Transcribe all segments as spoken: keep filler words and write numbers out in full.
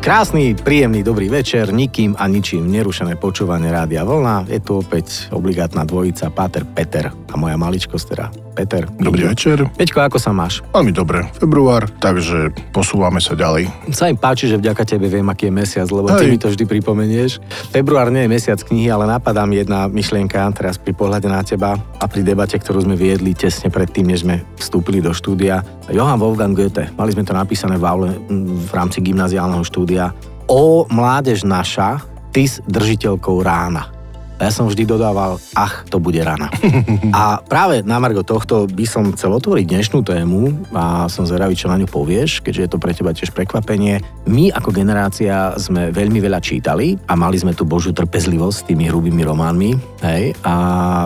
Krásny, príjemný, dobrý večer, nikým a ničím nerušené počúvanie Rádia Volná. Je tu opäť obligátna dvojica Páter Peter a moja maličkosť teda Peter. Dobrý Peter. Večer. Peťko, ako sa máš? Veľmi dobre, február, takže posúvame sa ďalej. Sa im páči, že vďaka tebe viem, aký je mesiac, lebo Hej. Ty mi to vždy pripomenieš. Február nie je mesiac knihy, ale napadá mi jedna myšlienka teraz pri pohľade na teba a pri debate, ktorú sme viedli tesne predtým, než sme vstúpili do štúdia. Johann Wolfgang Goethe, mali sme to napísané v aule v rámci gymnaziálneho štúdia. O mládež naša, ty s držiteľkou rána. Ja som vždy dodával, ach, to bude rana. A práve na margo tohto by som chcel otvoriť dnešnú tému a som zvedavý, čo na ňu povieš, keďže je to pre teba tiež prekvapenie. My ako generácia sme veľmi veľa čítali a mali sme tu božiu trpezlivosť s tými hrubými románmi. Hej? A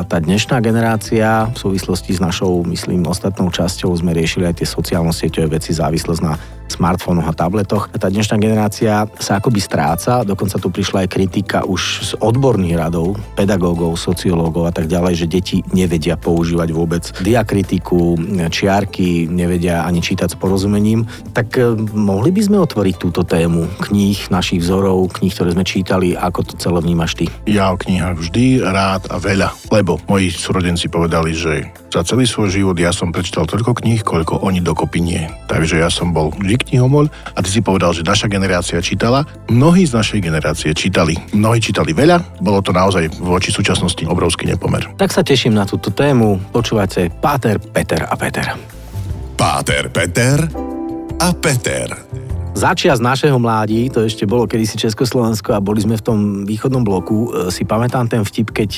tá dnešná generácia v súvislosti s našou, myslím, ostatnou časťou sme riešili aj tie sociálne sieťové veci, závislosť na smartfónoch a tabletoch. A tá dnešná generácia sa akoby stráca, dokonca tu prišla aj kritika už z odborných radov, pedagógov, sociológov a tak ďalej, že deti nevedia používať vôbec diakritiku, čiarky, nevedia ani čítať s porozumením. Tak mohli by sme otvoriť túto tému kníh, našich vzorov, kníh, ktoré sme čítali, ako to celé vnímaš ty? Ja o knihách vždy rád a veľa, lebo moji súrodenci povedali, že za celý svoj život ja som prečítal toľko kníh, koľko oni dokopy nie. Takže ja som bol vždy knihomol a ty si povedal, že naša generácia čítala. Mnohí z našej generácie čítali. Mnohí čítali veľa, bolo to naozaj voči súčasnosti obrovský nepomer. Tak sa teším na túto tému. Počúvate Páter, Peter a Peter. Páter, Peter a Peter. Začias našeho mládí, to ešte bolo kedysi Československo a boli sme v tom východnom bloku, si pamätám ten vtip, keď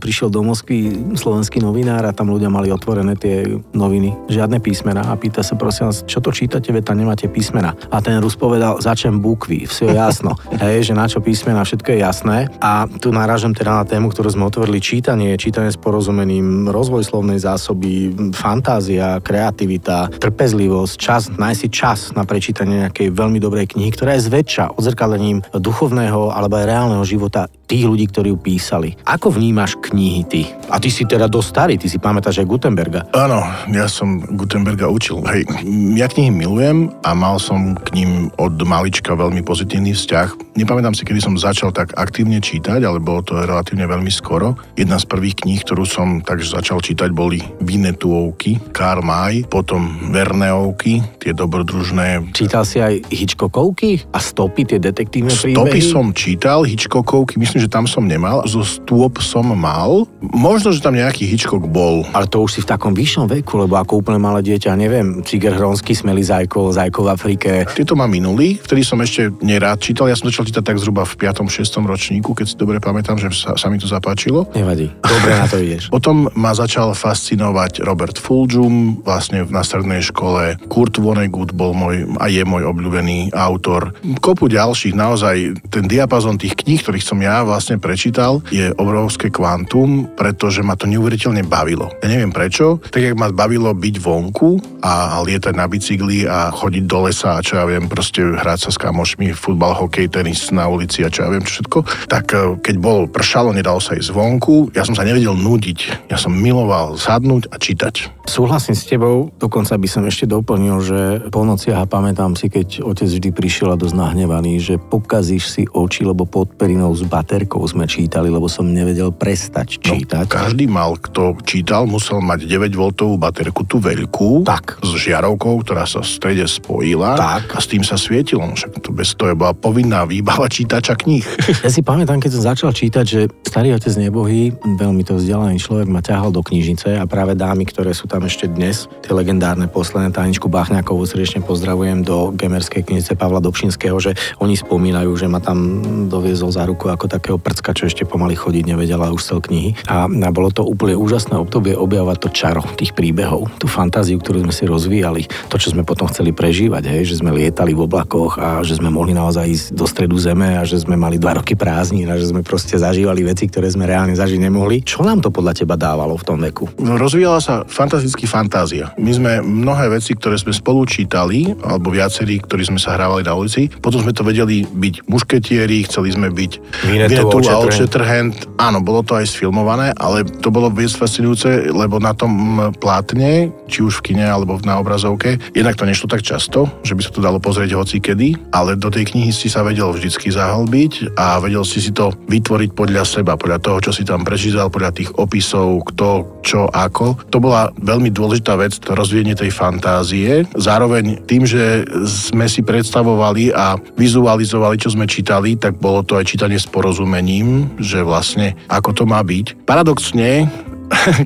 prišiel do Moskvy slovenský novinár a tam ľudia mali otvorené tie noviny, žiadne písmena a pýta sa, prosím vás, čo to čítate, veď tam nemáte písmena. A ten Rus povedal, začnem bukvy, vše je jasno, hej, že na čo písmena, všetko je jasné. A tu narážam teda na tému, ktorú sme otvorili, čítanie, čítanie s porozumením, rozvoj slovnej zásoby, fantázia, kreativita, trpezlivosť, čas, nájsť si čas na prečítanie nejakej veľmi dobrej knihy, ktorá je zväčša odzrkadlením duchovného alebo aj reálneho života tých ľudí, ktorí ju písali. Ako vnímaš knihy ty? A ty si teda dosť starý, ty si pamätáš aj Gutenberga. Áno, ja som Gutenberga učil. Hej, ja knihy milujem a mal som k ním od malička veľmi pozitívny vzťah. Nepamätám si, kedy som začal tak aktívne čítať, ale bolo to relatívne veľmi skoro. Jedna z prvých kníh, ktorú som takže začal čítať, boli Vinetúovky, Kármáj, potom Verneovky, tie dobrodružné. Čítal si aj Hitchcockovky a stopy, tie detektívne príbehy? Stopy som čítal, Hitchcockovky, myslím, že tam som nemal, zo stôp som mal, možno, že tam nejaký Hitchcock bol. Ale to už si v takom vyššom veku, lebo ako úplne malé dieťa, neviem, Tiger Hronský, Smelý Zajko, Zajko v Afrike. Tieto ma minuli, vtedy som ešte nerád čítal, ja som začal čítať tak zhruba v piatom šiestom ročníku, keď si dobre pamätám, že sa, sa mi to zapáčilo. Nevadí, dobre na to ideš. Potom ma začal fascinovať Robert Fulghum, vlastne na strednej škole, Kurt Vonnegut bol môj a je môj obľúbený autor. Kopu ďalších, naozaj ten diapazon tých kníh, ktorých som ja vlastne prečítal, je obrovské kvantum, pretože ma to neuveriteľne bavilo. Ja neviem prečo, tak jak ma bavilo byť vonku a lietať na bicykli a chodiť do lesa a čo ja viem, proste hrať sa s kamošmi, futbal, hokej, tenis na ulici a čo ja viem, čo všetko, tak keď bol pršalo, nedalo sa ísť vonku, ja som sa nevedel nudiť, ja som miloval sadnúť a čítať. Súhlasím s tebou, dokonca by som ešte doplnil, že po nociach, a pamätám si, keď otec vždy prišiel a dosť nahnevaný, že pokazíš si oči, lebo pod perinou z baterkou sme čítali, lebo som nevedel prestať čítať. No, každý mal, kto čítal, musel mať deväť voltovú baterku, tú veľkú, tak. S žiarovkou, ktorá sa v strede spojila, tak. A s tým sa svietilo. Však to bez toho bola povinná výbava čítača kníh. Ja si pamätám, keď som začal čítať, že starý otec nebohý, veľmi to vzdelaný človek, ma ťahal do knižnice a práve dámy, ktoré sú tam ešte dnes, tie legendárne posledné Taničku Bachňákovú srdečne pozdravujem do gemerskej knižnice Pavla Dobšinského, že oni spomínajú, že ma tam doviezol za ruku ako takého prcka, čo ešte pomaly chodiť nevedela už cel knihy. A bolo to úplne úžasné obdobie objavovať to čaro tých príbehov, tú fantáziu, ktorú sme si rozvíjali, to, čo sme potom chceli prežívať, hej, že sme lietali v oblakoch a že sme mohli naozaj ísť do stredu zeme a že sme mali dva roky prázdnin a že sme proste zažívali veci, ktoré sme reálne zažiť nemohli. Čo nám to podľa teba dávalo v tom veku? Rozvíjala sa fantázia vždy fantázia. My sme mnohé veci, ktoré sme spolu čítali, alebo viacerí, ktorí sme sa hrávali na ulici, potom sme to vedeli byť mušketieri, chceli sme byť Vinetú a Old Shatterhand. Áno, bolo to aj sfilmované, ale to bolo viac fascinujúce, lebo na tom plátne, či už v kine alebo na obrazovke, jednak to nešlo tak často, že by sa to dalo pozrieť hocikedy, ale do tej knihy si sa vedel vždycky zahlbiť a vedel si si to vytvoriť podľa seba, podľa toho, čo si tam prečítal, podľa tých opisov, kto, čo, ako. To bola veľmi dôležitá vec, to rozvíjenie tej fantázie. Zároveň tým, že sme si predstavovali a vizualizovali, čo sme čítali, tak bolo to aj čítanie s porozumením, že vlastne ako to má byť. Paradoxne,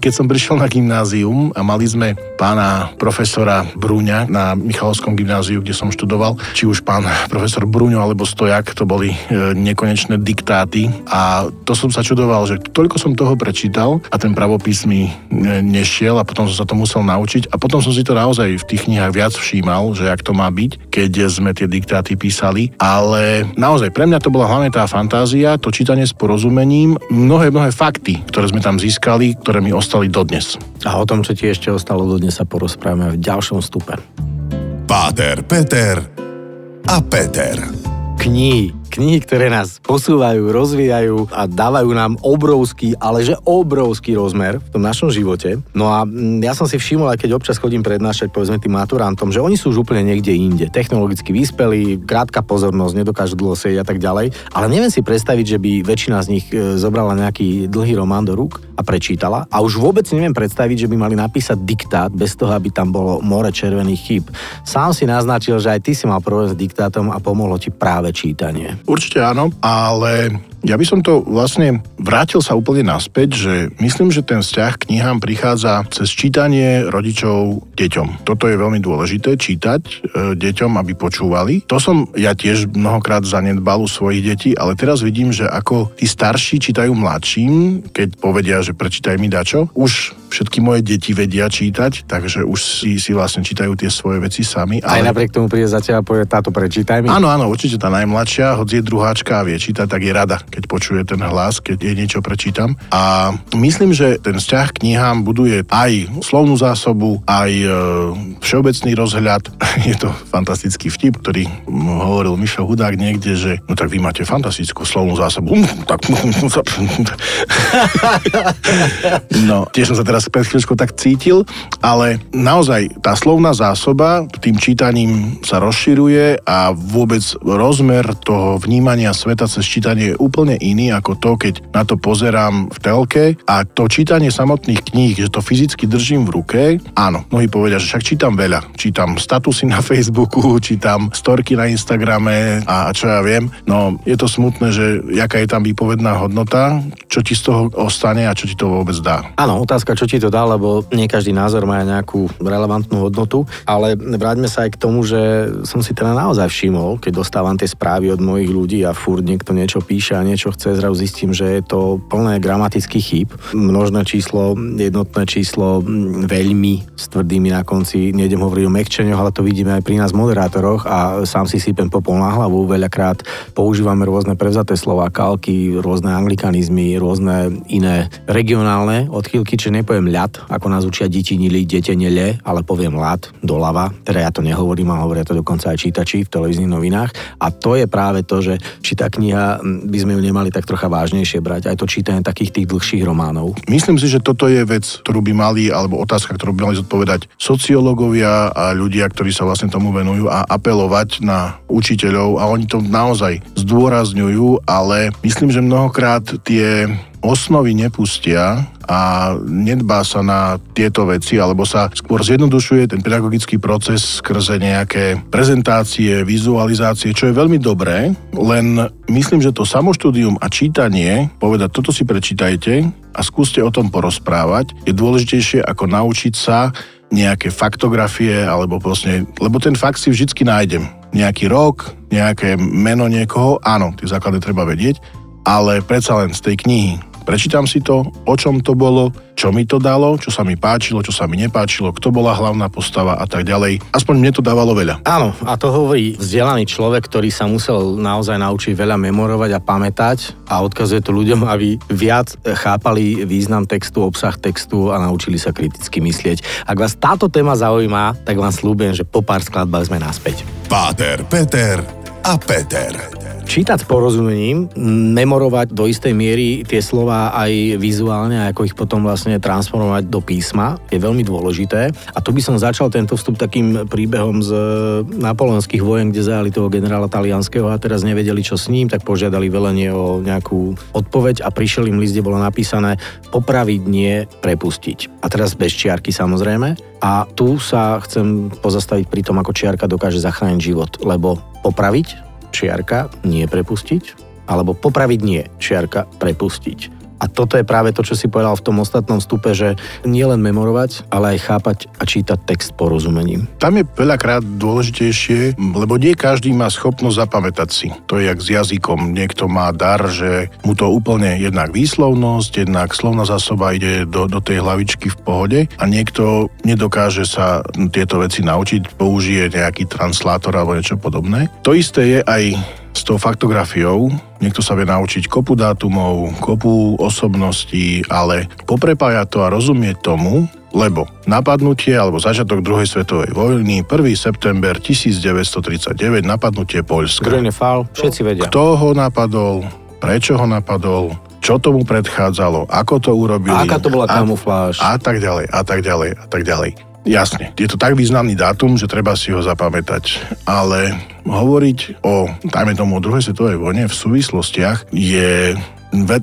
keď som prišiel na gymnázium a mali sme pána profesora Brúňa na Michalskom gymnáziu, kde som študoval, či už pán profesor Brúňo alebo Stojak, to boli nekonečné diktáty a to som sa čudoval, že toľko som toho prečítal a ten pravopis mi nešiel a potom som sa to musel naučiť a potom som si to naozaj v tých knihách viac všímal, že jak to má byť, keď sme tie diktáty písali, ale naozaj pre mňa to bola hlavne tá fantázia, to čítanie s porozumením, mnohé, mnohé fakty, ktoré sme tam získali, ktoré mi ostali dodnes. A o tom, čo ti ešte ostalo dodnes, sa porozprávame v ďalšom stupe. Páter, Peter a Peter. Knihy. Knihy, ktoré nás posúvajú, rozvíjajú a dávajú nám obrovský, ale že obrovský rozmer v tom našom živote. No a ja som si všimol, aj keď občas chodím prednášať, povedzme tým maturantom, že oni sú už úplne niekde inde. Technologicky vyspelí, krátka pozornosť, nedokážu dlho sedieť a tak ďalej. Ale neviem si predstaviť, že by väčšina z nich zobrala nejaký dlhý román do rúk a prečítala. A už vôbec neviem predstaviť, že by mali napísať diktát bez toho, aby tam bolo more červených chýb. Sám si naznačil, že aj ty si mal problém s diktátom a pomohlo ti práve čítanie. Určite áno, ale ja by som to vlastne vrátil sa úplne naspäť, že myslím, že ten vzťah k knihám prichádza cez čítanie rodičov deťom. Toto je veľmi dôležité, čítať e, deťom, aby počúvali. To som ja tiež mnohokrát zanedbal u svojich detí, ale teraz vidím, že ako tí starší čítajú mladším, keď povedia, že prečítaj mi dačo, už všetky moje deti vedia čítať, takže už si, si vlastne čítajú tie svoje veci sami. Ale... Aj napriek tomu príde za teba a povie, táto prečítaj mi. Áno, áno, určite tá najmladšia, hoci je druháčka a vie čítať, tak je rada, keď počuje ten hlas, keď jej niečo prečítam. A myslím, že ten vzťah k knihám buduje aj slovnú zásobu, aj e, všeobecný rozhľad. Je to fantastický vtip, ktorý hovoril Mišel Hudák niekde, že no tak vy máte fantastickú slovnú zásobu. No, tiež som sa teraz pred chvíľkou tak cítil, ale naozaj tá slovná zásoba tým čítaním sa rozširuje a vôbec rozmer toho vnímania sveta cez čítanie je úplne iný ako to, keď na to pozerám v telke a to čítanie samotných kníh, že to fyzicky držím v ruke. Áno, mnohí povedia, že však čítam veľa. Čítam statusy na Facebooku, čítam storky na Instagrame a čo ja viem. No, je to smutné, že jaká je tam výpovedná hodnota, čo ti z toho ostane a čo ti to vôbec dá. Áno, otázka, čo ti to dá, lebo nie každý názor má nejakú relevantnú hodnotu, ale vráťme sa aj k tomu, že som si teda naozaj všimol, keď dostávam tie správy od mojich ľudí a furt niekto niečo píše a niečo chce, zrazu zistím, že je to plné gramatických chýb. Množné číslo, jednotné číslo, veľmi s tvrdými na konci. Nejdem hovoriť o mäkčeniach, ale to vidíme aj pri nás moderátoroch a sám si sypem popol na hlavu. Veľakrát používame rôzne prevzaté slová, kalky, rôzne anglikanizmy, rôzne iné regionálne odchýlky, čiže nepoviem ľad, ako nás učia deti nili, dete nele, ale poviem ľad doľava. Teda ja to nehovorím, a hovoria to dokonca aj čítači v televíznych novinách. A to je práve to, že či tá kniha by sme ju nemali tak trocha vážnejšie brať, aj to čítanie takých tých dlhších románov. Myslím si, že toto je vec, ktorú by mali, alebo otázka, ktorú by mali zodpovedať sociológovia a ľudia, ktorí sa vlastne tomu venujú a apelovať na učiteľov a oni to naozaj zdôrazňujú, ale myslím, že mnohokrát tie osnovy nepustia a nedbá sa na tieto veci, alebo sa skôr zjednodušuje ten pedagogický proces skrze nejaké prezentácie, vizualizácie, čo je veľmi dobré, len myslím, že to samoštúdium a čítanie, povedať toto si prečítajte a skúste o tom porozprávať, je dôležitejšie ako naučiť sa nejaké faktografie, alebo proste, lebo ten fakt si vždycky nájdem. Nejaký rok, nejaké meno niekoho, áno, tie základy treba vedieť, ale predsa len z tej knihy Prečítam si to, o čom to bolo, čo mi to dalo, čo sa mi páčilo, čo sa mi nepáčilo, kto bola hlavná postava a tak ďalej. Aspoň mne to dávalo veľa. Áno, a to hovorí vzdelaný človek, ktorý sa musel naozaj naučiť veľa memorovať a pamätať a odkazuje to ľuďom, aby viac chápali význam textu, obsah textu a naučili sa kriticky myslieť. Ak vás táto téma zaujíma, tak vám sľúbujem, že po pár skladbách sme naspäť. Páter, Peter a Peter. Čítať s porozumením, memorovať do istej miery tie slova aj vizuálne a ako ich potom vlastne transformovať do písma je veľmi dôležité. A tu by som začal tento vstup takým príbehom z napoleonských vojen, kde zajali toho generála talianského a teraz nevedeli, čo s ním, tak požiadali velenie o nejakú odpoveď a prišiel im list, kde bolo napísané popraviť, nie prepustiť. A teraz bez čiarky samozrejme. A tu sa chcem pozastaviť pri tom, ako čiarka dokáže zachrániť život, lebo popraviť čiarka, nie prepustiť, alebo popraviť nie, čiarka, prepustiť. A toto je práve to, čo si povedal v tom ostatnom vstupe, že nielen memorovať, ale aj chápať a čítať text porozumením. Tam je veľakrát dôležitejšie, lebo nie každý má schopnosť zapamätať si. To je jak s jazykom. Niekto má dar, že mu to úplne jednak výslovnosť, jednak slovná zásoba ide do, do tej hlavičky v pohode a niekto nedokáže sa tieto veci naučiť, použije nejaký translátor alebo niečo podobné. To isté je aj s tou faktografiou. Niekto sa vie naučiť kopu dátumov, kopu osobností, ale poprepája to a rozumie tomu, lebo napadnutie alebo začiatok druhej svetovej vojny, prvého september devätnásť tridsaťdeväť, napadnutie Poľska. Grünefall, všetci vedia. Kto ho napadol, prečo ho napadol, čo tomu predchádzalo, ako to urobili. A aká to bola kamufláž. A, a tak ďalej, a tak ďalej, a tak ďalej. Jasne, je to tak významný dátum, že treba si ho zapamätať, ale hovoriť o, dajme tomu, o druhej svetovej vojne v súvislostiach je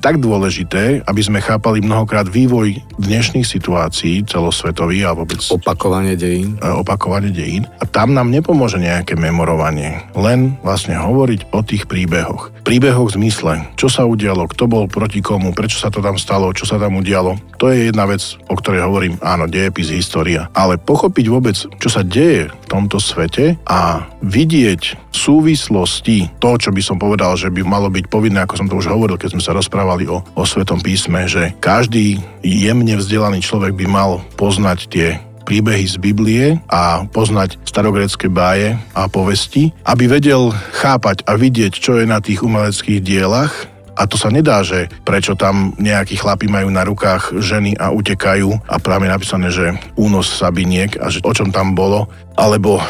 tak dôležité, aby sme chápali mnohokrát vývoj dnešných situácií celosvetový a vôbec opakovanie dejín. Opakovanie dejín. A tam nám nepomôže nejaké memorovanie. Len vlastne hovoriť o tých príbehoch. Príbehoch v zmysle, čo sa udialo, kto bol proti komu, prečo sa to tam stalo, čo sa tam udialo. To je jedna vec, o ktorej hovorím, áno, dejepis, história. Ale pochopiť vôbec, čo sa deje v tomto svete a vidieť súvislosti, to, čo by som povedal, že by malo byť povinné, ako som to už hovoril, keď sme sa rozprávali o, o Svetom písme, že každý jemne vzdelaný človek by mal poznať tie príbehy z Biblie a poznať starogrécké báje a povesti, aby vedel chápať a vidieť, čo je na tých umeleckých dielach. A to sa nedá, že prečo tam nejakí chlapi majú na rukách ženy a utekajú a práve je napísané, že únos Sabiniek a že o čom tam bolo. Alebo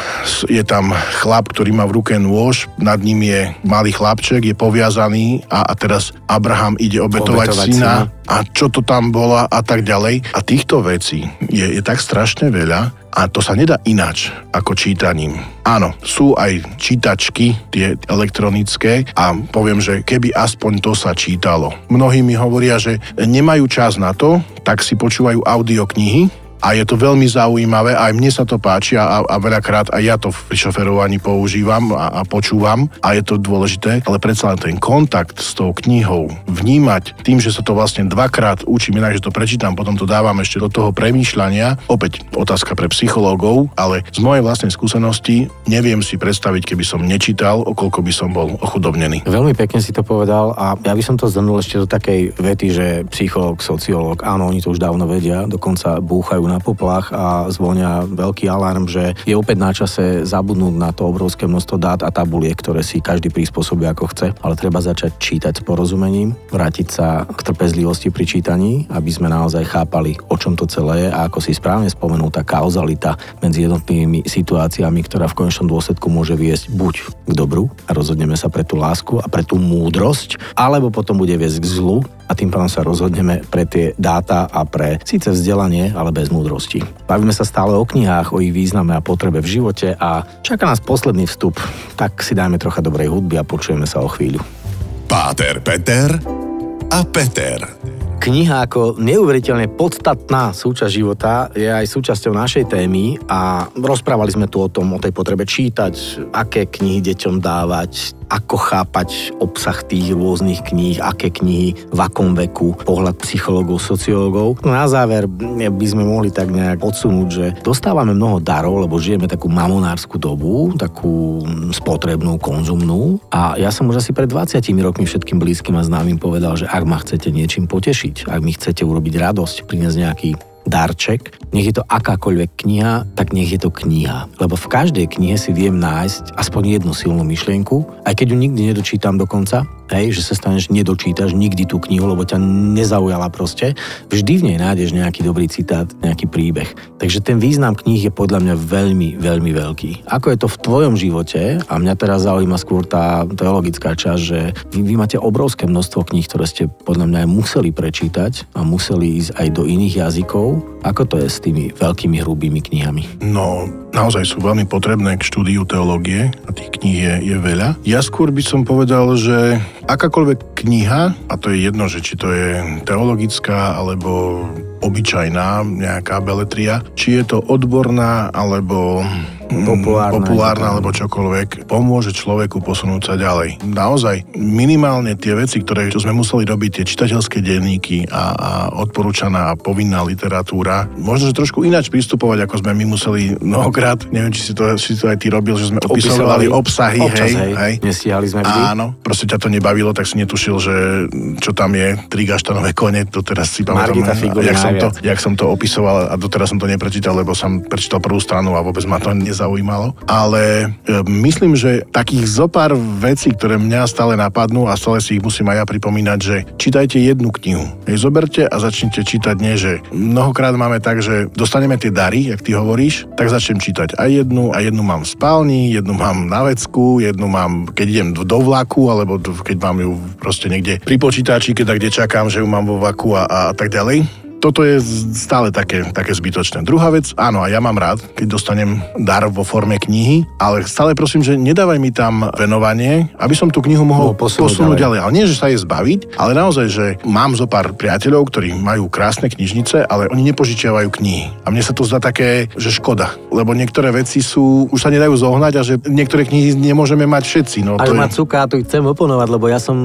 je tam chlap, ktorý má v ruke nôž, nad ním je malý chlapček, je poviazaný a, a teraz Abraham ide obetovať, obetovať syna a čo to tam bola a tak ďalej. A týchto vecí je, je tak strašne veľa, a to sa nedá ináč ako čítaním. Áno, sú aj čítačky, tie elektronické a poviem, že keby aspoň to sa čítalo. Mnohí mi hovoria, že nemajú čas na to, tak si počúvajú audioknihy a je to veľmi zaujímavé, aj mne sa to páči a, a veľakrát aj ja to pri šoferovaní používam a, a počúvam a je to dôležité, ale predsa len ten kontakt s tou knihou vnímať tým, že sa to vlastne dvakrát učím, inak, že to prečítam, potom to dávam ešte do toho premýšľania, opäť otázka pre psychológov, ale z mojej vlastnej skúsenosti neviem si predstaviť, keby som nečítal, okoľko by som bol ochudobnený. Veľmi pekne si to povedal a ja by som to zhrnul ešte do takej vety, že psychológ, sociológ, áno, oni to už dávno vedia, dokonca búchajú na poplach a zvonia veľký alarm, že je opäť na čase zabudnúť na to obrovské množstvo dát a tabuliek, ktoré si každý prispôsobí ako chce, ale treba začať čítať s porozumením, vrátiť sa k trpezlivosti pri čítaní, aby sme naozaj chápali, o čom to celé je a ako si správne spomenul, tá kauzalita medzi jednotnými situáciami, ktorá v konečnom dôsledku môže viesť buď k dobru a rozhodneme sa pre tú lásku a pre tú múdrosť, alebo potom bude viesť k zlu a tým pádom sa rozhodneme pre tie dáta a pre síce vzdelanie, ale bez múdrosti. Bavíme sa stále o knihách, o ich význame a potrebe v živote a čaká nás posledný vstup. Tak si dajme trocha dobrej hudby a počujeme sa o chvíľu. Páter Peter a Peter. Kniha ako neuveriteľne podstatná súčasť života je aj súčasťou našej témy a rozprávali sme tu o tom, o tej potrebe čítať, aké knihy deťom dávať, ako chápať obsah tých rôznych kníh, aké knihy, v akom veku, pohľad psychológov, sociológov. No na záver by sme mohli tak nejak odsunúť, že dostávame mnoho darov, lebo žijeme takú mamonársku dobu, takú spotrebnú, konzumnú. A ja som už asi pred dvadsiatimi rokmi všetkým blízkym a známym povedal, že ak ma chcete niečím potešiť, ak mi chcete urobiť radosť, priniesť nejaký darček, nech je to akákoľvek kniha, tak nech je to kniha. Lebo v každej knihe si viem nájsť aspoň jednu silnú myšlienku, aj keď ju nikdy nedočítam do konca, hej, že sa staneš, nedočítaš nikdy tú knihu, lebo ťa nezaujala proste, vždy v nej nájdeš nejaký dobrý citát, nejaký príbeh. Takže ten význam kníh je podľa mňa veľmi, veľmi veľký. Ako je to v tvojom živote, a mňa teraz zaujíma skôr tá teologická časť, že vy, vy máte obrovské množstvo kníh, ktoré ste podľa mňa aj museli prečítať a museli ísť aj do iných jazykov. Ako to je s tými veľkými hrubými knihami? No, naozaj sú veľmi potrebné k štúdiu teológie a tých kníh je, je veľa. Ja skôr by som povedal, že akákoľvek kniha, a to je jedno, že či to je teologická alebo obyčajná nejaká beletria, či je to odborná alebo populárna, populárna alebo čokoľvek, pomôže človeku posunúť sa ďalej. Naozaj, minimálne tie veci, ktoré čo sme museli robiť, tie čitateľské denníky a, a odporúčaná a povinná literatúra, možno, že trošku ináč prístupovať, ako sme my museli mnohokrát, neviem, či si to, si to aj ty robil, že sme opisovali obsahy, občas, hej, hej, nestíhali sme vždy. Áno, proste ťa to nebavilo, tak si netušil, že čo tam je, tri gaštanové kone, to teraz si pamätám, jak, jak som to opisoval a doteraz som to neprečítal, lebo som prečítal prvú stranu a vôbec ma to nez zaujímalo, ale myslím, že takých zopár vecí, ktoré mňa stále napadnú a stále si ich musím aj ja pripomínať, že čítajte jednu knihu. Hej, zoberte a začnite čítať, nie že mnohokrát máme tak, že dostaneme tie dary, jak ty hovoríš, tak začnem čítať aj jednu, a jednu mám v spálni, jednu mám na vecku, jednu mám, keď idem do vlaku, alebo keď mám ju proste niekde pri počítači, keď kde čakám, že ju mám vo vaku a, a tak ďalej. Toto je stále také, také zbytočné. Druhá vec, áno, a ja mám rád, keď dostanem dar vo forme knihy, ale stále prosím, že nedávaj mi tam venovanie, aby som tú knihu mohol no, posunúť ďalej. Ale nie, že sa jej zbaviť, ale naozaj, že mám zo pár priateľov, ktorí majú krásne knižnice, ale oni nepožičiavajú knihy. A mne sa to zdá také, že škoda, lebo niektoré veci sú, už sa nedajú zohnať a že niektoré knihy nemôžeme mať všetci. No, ale je... ma cuká, tu chcem oponovať, lebo ja som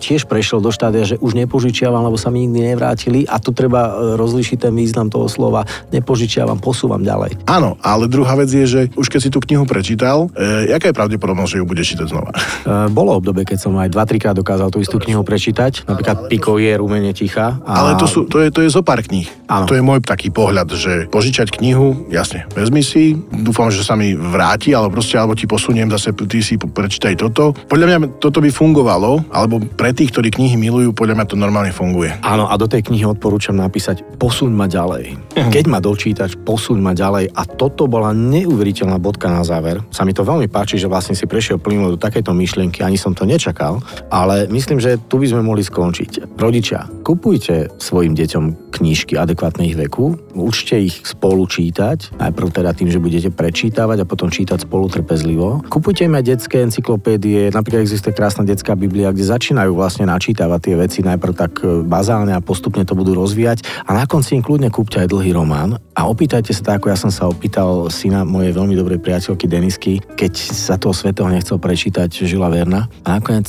tiež prešiel do štádia, že už nepožičiavam, lebo sa mi nikdy nevrátili a tu treba rozlíšiť ten význam toho slova. Nepožičiavam, posúvam ďalej. Áno, ale druhá vec je, že už keď si tú knihu prečítal, e, jaká je pravdepodobnosť, že ju budeš čítať znova? E, bolo obdobie, keď som aj dva trikrát dokázal tú istú knihu prečítať, napríklad Pikové Rumenie ticha. A... Ale to, sú, to, je, to je zo pár kníh. Áno. To je môj taký pohľad, že požičať knihu, jasne, vezmi si, dúfam, že sa mi vráti, ale proste, alebo ti posuniem zase, ty si prečítaj toto. Podľa mňa toto by fungovalo, alebo pre tých, ktorí knihy milujú, podľa mňa to normálne funguje. Áno, a do tej knihy odporúčam napísať posuň ma ďalej. Keď ma dočítaš, posuň ma ďalej. A toto bola neuveriteľná bodka na záver. Sa mi to veľmi páči, že vlastne si prešiel plynulo do takejto myšlienky, ani som to nečakal, ale myslím, že tu by sme mohli skončiť. Rodičia, kupujte svojim deťom knižky adekvátne ich veku, učte ich spolu čítať, najprv teda tým, že budete prečítavať a potom čítať spolu trpezlivo. Kupujte im aj detské encyklopédie, napríklad existuje krásna detská Biblia, kde začínajú vlastne načítavať tie veci najprv tak bazálne a postupne to budú rozvíjať. A na konci im kľudne kúpte aj dlhý román a opýtajte sa tak, ako ja som sa opýtal syna mojej veľmi dobrej priateľky Denisky, keď sa toho svätého nechcel prečítať Žila Verná. A nakoniec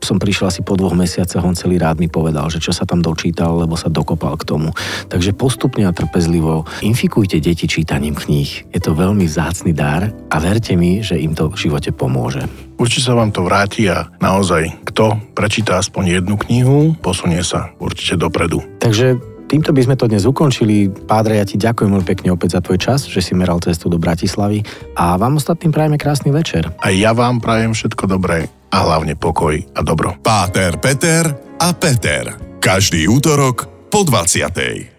som prišiel asi po dvoch mesiacoch, on celý rád mi povedal, že čo sa tam dočítal, lebo sa dokopal k tomu. Takže postupne a trpezlivo infikujte deti čítaním kníh. Je to veľmi vzácny dar a verte mi, že im to v živote pomôže. Určite sa vám to vráti a naozaj, kto prečíta aspoň jednu knihu, posunie sa určite dopredu. Takže týmto by sme to dnes ukončili. Pádre, ja ti ďakujem veľmi pekne opäť za tvoj čas, že si meral cestu do Bratislavy a vám ostatným prajeme krásny večer. A ja vám prajem všetko dobré a hlavne pokoj a dobro. Páter, Peter a Peter. Každý útorok po dvadsiatej.